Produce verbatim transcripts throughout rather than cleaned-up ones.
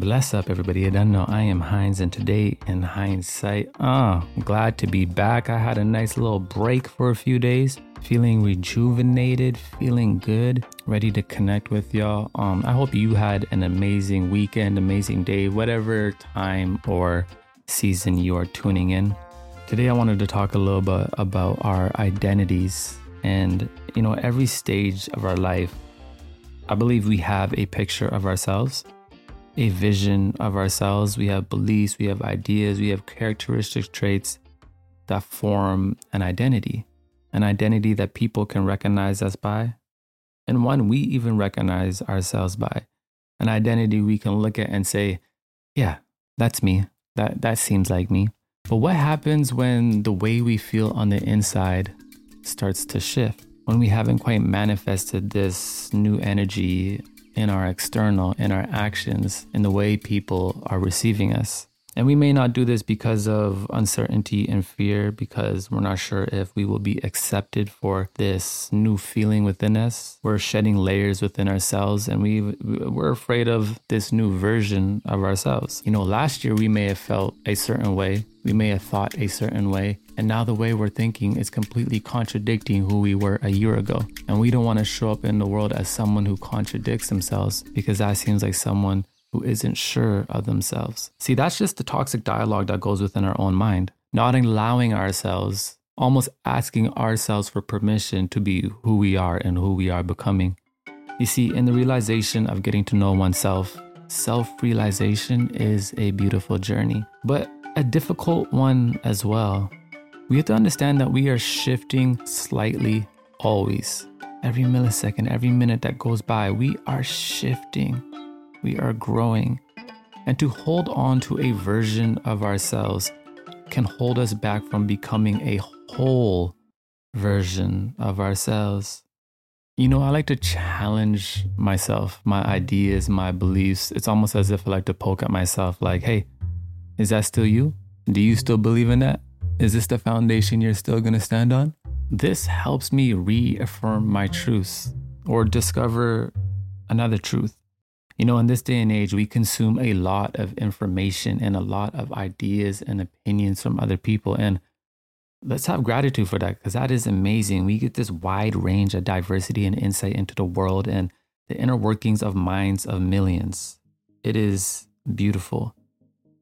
Bless up, everybody. I don't know. I am Heinz, and today in hindsight, uh, I'm glad to be back. I had a nice little break for a few days, feeling rejuvenated, feeling good, ready to connect with y'all. Um, I hope you had an amazing weekend, amazing day, whatever time or season you are tuning in. Today, I wanted to talk a little bit about our identities and, you know, every stage of our life. I believe we have a picture of ourselves, a vision of ourselves. We have beliefs, we have ideas, we have characteristic traits that form an identity, an identity that people can recognize us by, and one we even recognize ourselves by, an identity we can look at and say, yeah, that's me, that, that seems like me. But what happens when the way we feel on the inside starts to shift, when we haven't quite manifested this new energy in our external, in our actions, in the way people are receiving us? And we may not do this because of uncertainty and fear, because we're not sure if we will be accepted for this new feeling within us. We're shedding layers within ourselves, and we we're afraid of this new version of ourselves. You know, last year we may have felt a certain way, we may have thought a certain way, and now the way we're thinking is completely contradicting who we were a year ago. And we don't want to show up in the world as someone who contradicts themselves, because that seems like someone who isn't sure of themselves. See, that's just the toxic dialogue that goes within our own mind. Not allowing ourselves, almost asking ourselves for permission to be who we are and who we are becoming. You see, in the realization of getting to know oneself, self-realization is a beautiful journey, but a difficult one as well. We have to understand that we are shifting slightly always. Every millisecond, every minute that goes by, we are shifting. We are growing. And to hold on to a version of ourselves can hold us back from becoming a whole version of ourselves. You know, I like to challenge myself, my ideas, my beliefs. It's almost as if I like to poke at myself like, hey, is that still you? Do you still believe in that? Is this the foundation you're still going to stand on? This helps me reaffirm my truths or discover another truth. You know, in this day and age, we consume a lot of information and a lot of ideas and opinions from other people. And let's have gratitude for that, because that is amazing. We get this wide range of diversity and insight into the world and the inner workings of minds of millions. It is beautiful.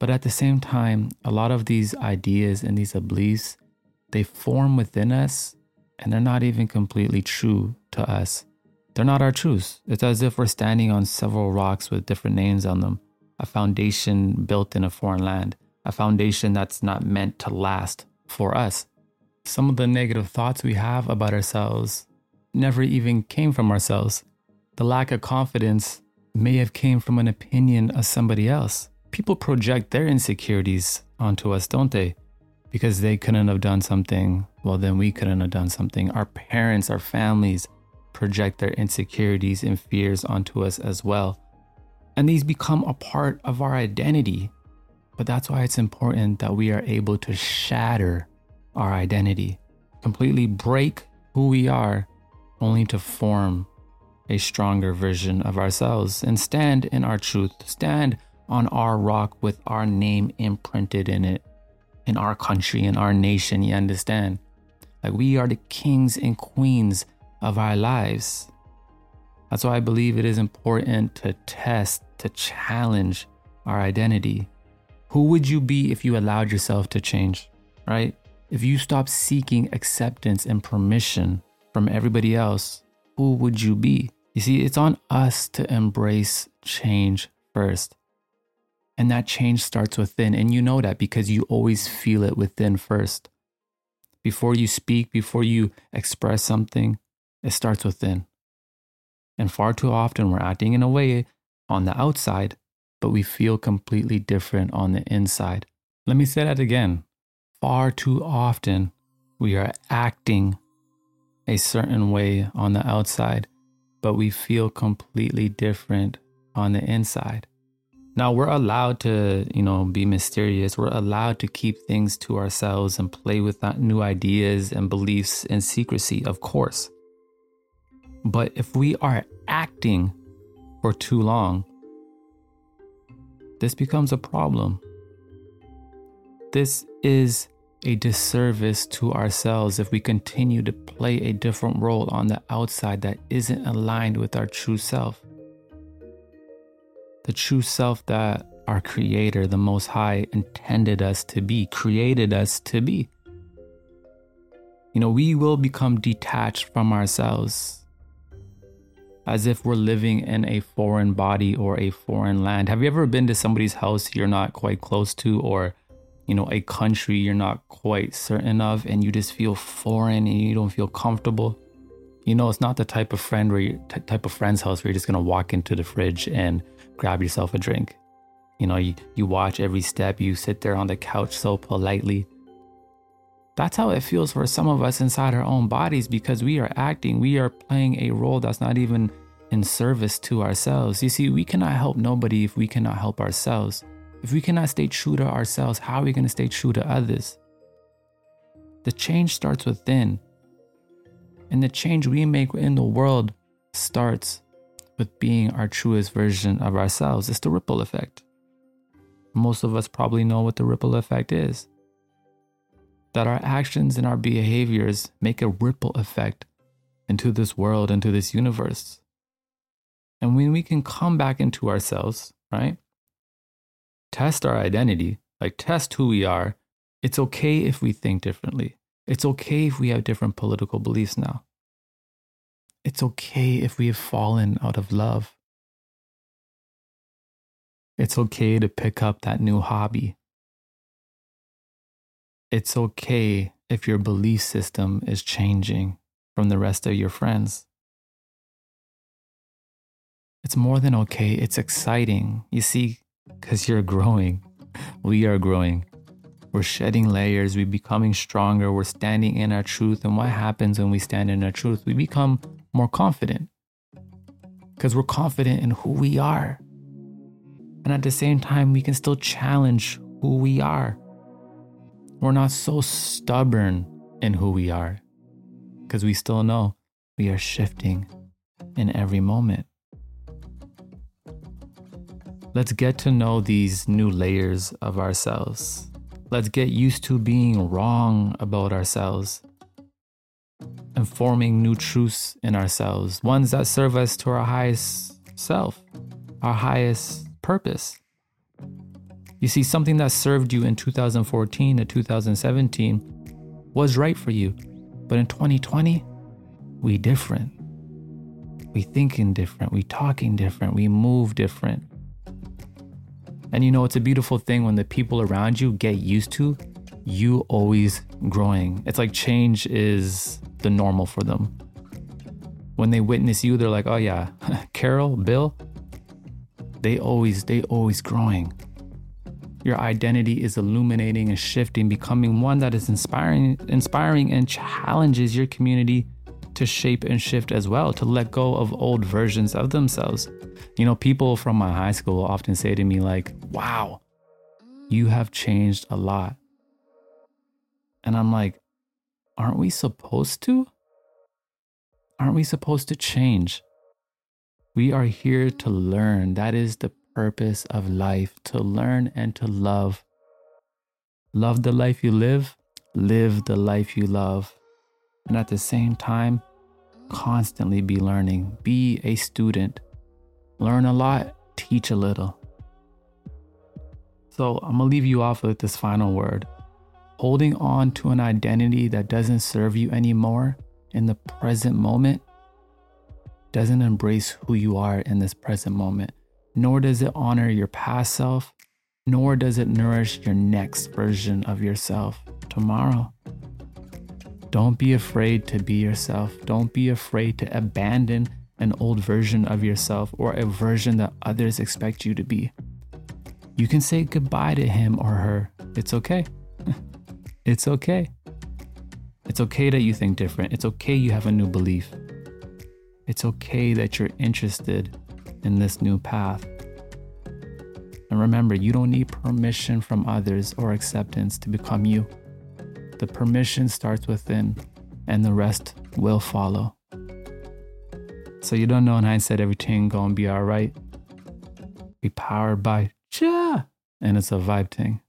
But at the same time, a lot of these ideas and these beliefs, they form within us, and they're not even completely true to us. They're not our truths. It's as if we're standing on several rocks with different names on them. A foundation built in a foreign land. A foundation that's not meant to last for us. Some of the negative thoughts we have about ourselves never even came from ourselves. The lack of confidence may have came from an opinion of somebody else. People project their insecurities onto us, don't they? Because they couldn't have done something, well, then we couldn't have done something. Our parents, our families project their insecurities and fears onto us as well. And these become a part of our identity. But that's why it's important that we are able to shatter our identity, completely break who we are, only to form a stronger version of ourselves and stand in our truth, stand on our rock with our name imprinted in it, in our country, in our nation, you understand? Like, we are the kings and queens of our lives. That's why I believe it is important to test, to challenge our identity. Who would you be if you allowed yourself to change, right? If you stopped seeking acceptance and permission from everybody else, who would you be? You see, it's on us to embrace change first. And that change starts within. And you know that because you always feel it within first. Before you speak, before you express something, it starts within. And far too often we're acting in a way on the outside, but we feel completely different on the inside. Let me say that again. Far too often we are acting a certain way on the outside, but we feel completely different on the inside. Now, we're allowed to, you know, be mysterious. We're allowed to keep things to ourselves and play with new ideas and beliefs in secrecy, of course. But if we are acting for too long, this becomes a problem. This is a disservice to ourselves if we continue to play a different role on the outside that isn't aligned with our true self. The true self that our Creator, the Most High, intended us to be, created us to be. You know, we will become detached from ourselves as if we're living in a foreign body or a foreign land. Have you ever been to somebody's house you're not quite close to, or, you know, a country you're not quite certain of, and you just feel foreign and you don't feel comfortable? You know, it's not the type of friend where you, t- type of friend's house where you're just going to walk into the fridge and grab yourself a drink. You know, you, you watch every step, you sit there on the couch so politely. That's how it feels for some of us inside our own bodies, because we are acting, we are playing a role that's not even in service to ourselves. You see, we cannot help nobody if we cannot help ourselves. If we cannot stay true to ourselves, how are we going to stay true to others? The change starts within. And the change we make in the world starts with being our truest version of ourselves. It's the ripple effect. Most of us probably know what the ripple effect is. That our actions and our behaviors make a ripple effect into this world, into this universe. And when we can come back into ourselves, right? Test our identity, like test who we are. It's okay if we think differently. It's okay if we have different political beliefs now. It's okay if we have fallen out of love. It's okay to pick up that new hobby. It's okay if your belief system is changing from the rest of your friends. It's more than okay, it's exciting. You see, because you're growing. We are growing. We're shedding layers. We're becoming stronger. We're standing in our truth. And what happens when we stand in our truth? We become more confident because we're confident in who we are. And at the same time, we can still challenge who we are. We're not so stubborn in who we are because we still know we are shifting in every moment. Let's get to know these new layers of ourselves. Let's get used to being wrong about ourselves and forming new truths in ourselves, ones that serve us to our highest self, our highest purpose. You see, something that served you in two thousand fourteen to two thousand seventeen was right for you. But in twenty twenty, we different. We thinking different. We talking different. We move different. And you know, it's a beautiful thing when the people around you get used to you always growing. It's like change is the normal for them. When they witness you, they're like, oh yeah, Carol, Bill, they always, they always growing. Your identity is illuminating and shifting, becoming one that is inspiring, inspiring and challenges your community to shape and shift as well, to let go of old versions of themselves. You know, people from my high school often say to me like, wow, you have changed a lot. And I'm like, aren't we supposed to? Aren't we supposed to change? We are here to learn. That is the purpose of life, to learn and to love. Love the life you live, live the life you love. And at the same time, constantly be learning, be a student. Learn a lot, teach a little. So I'm gonna leave you off with this final word. Holding on to an identity that doesn't serve you anymore in the present moment doesn't embrace who you are in this present moment, nor does it honor your past self, nor does it nourish your next version of yourself tomorrow. Don't be afraid to be yourself. Don't be afraid to abandon an old version of yourself or a version that others expect you to be. You can say goodbye to him or her. It's okay. It's okay. It's okay that you think different. It's okay you have a new belief. It's okay that you're interested in this new path. And remember, you don't need permission from others or acceptance to become you. The permission starts within, and the rest will follow. So you don't know in hindsight everything gonna be all right. Be powered by Sure. And it's a vibe thing.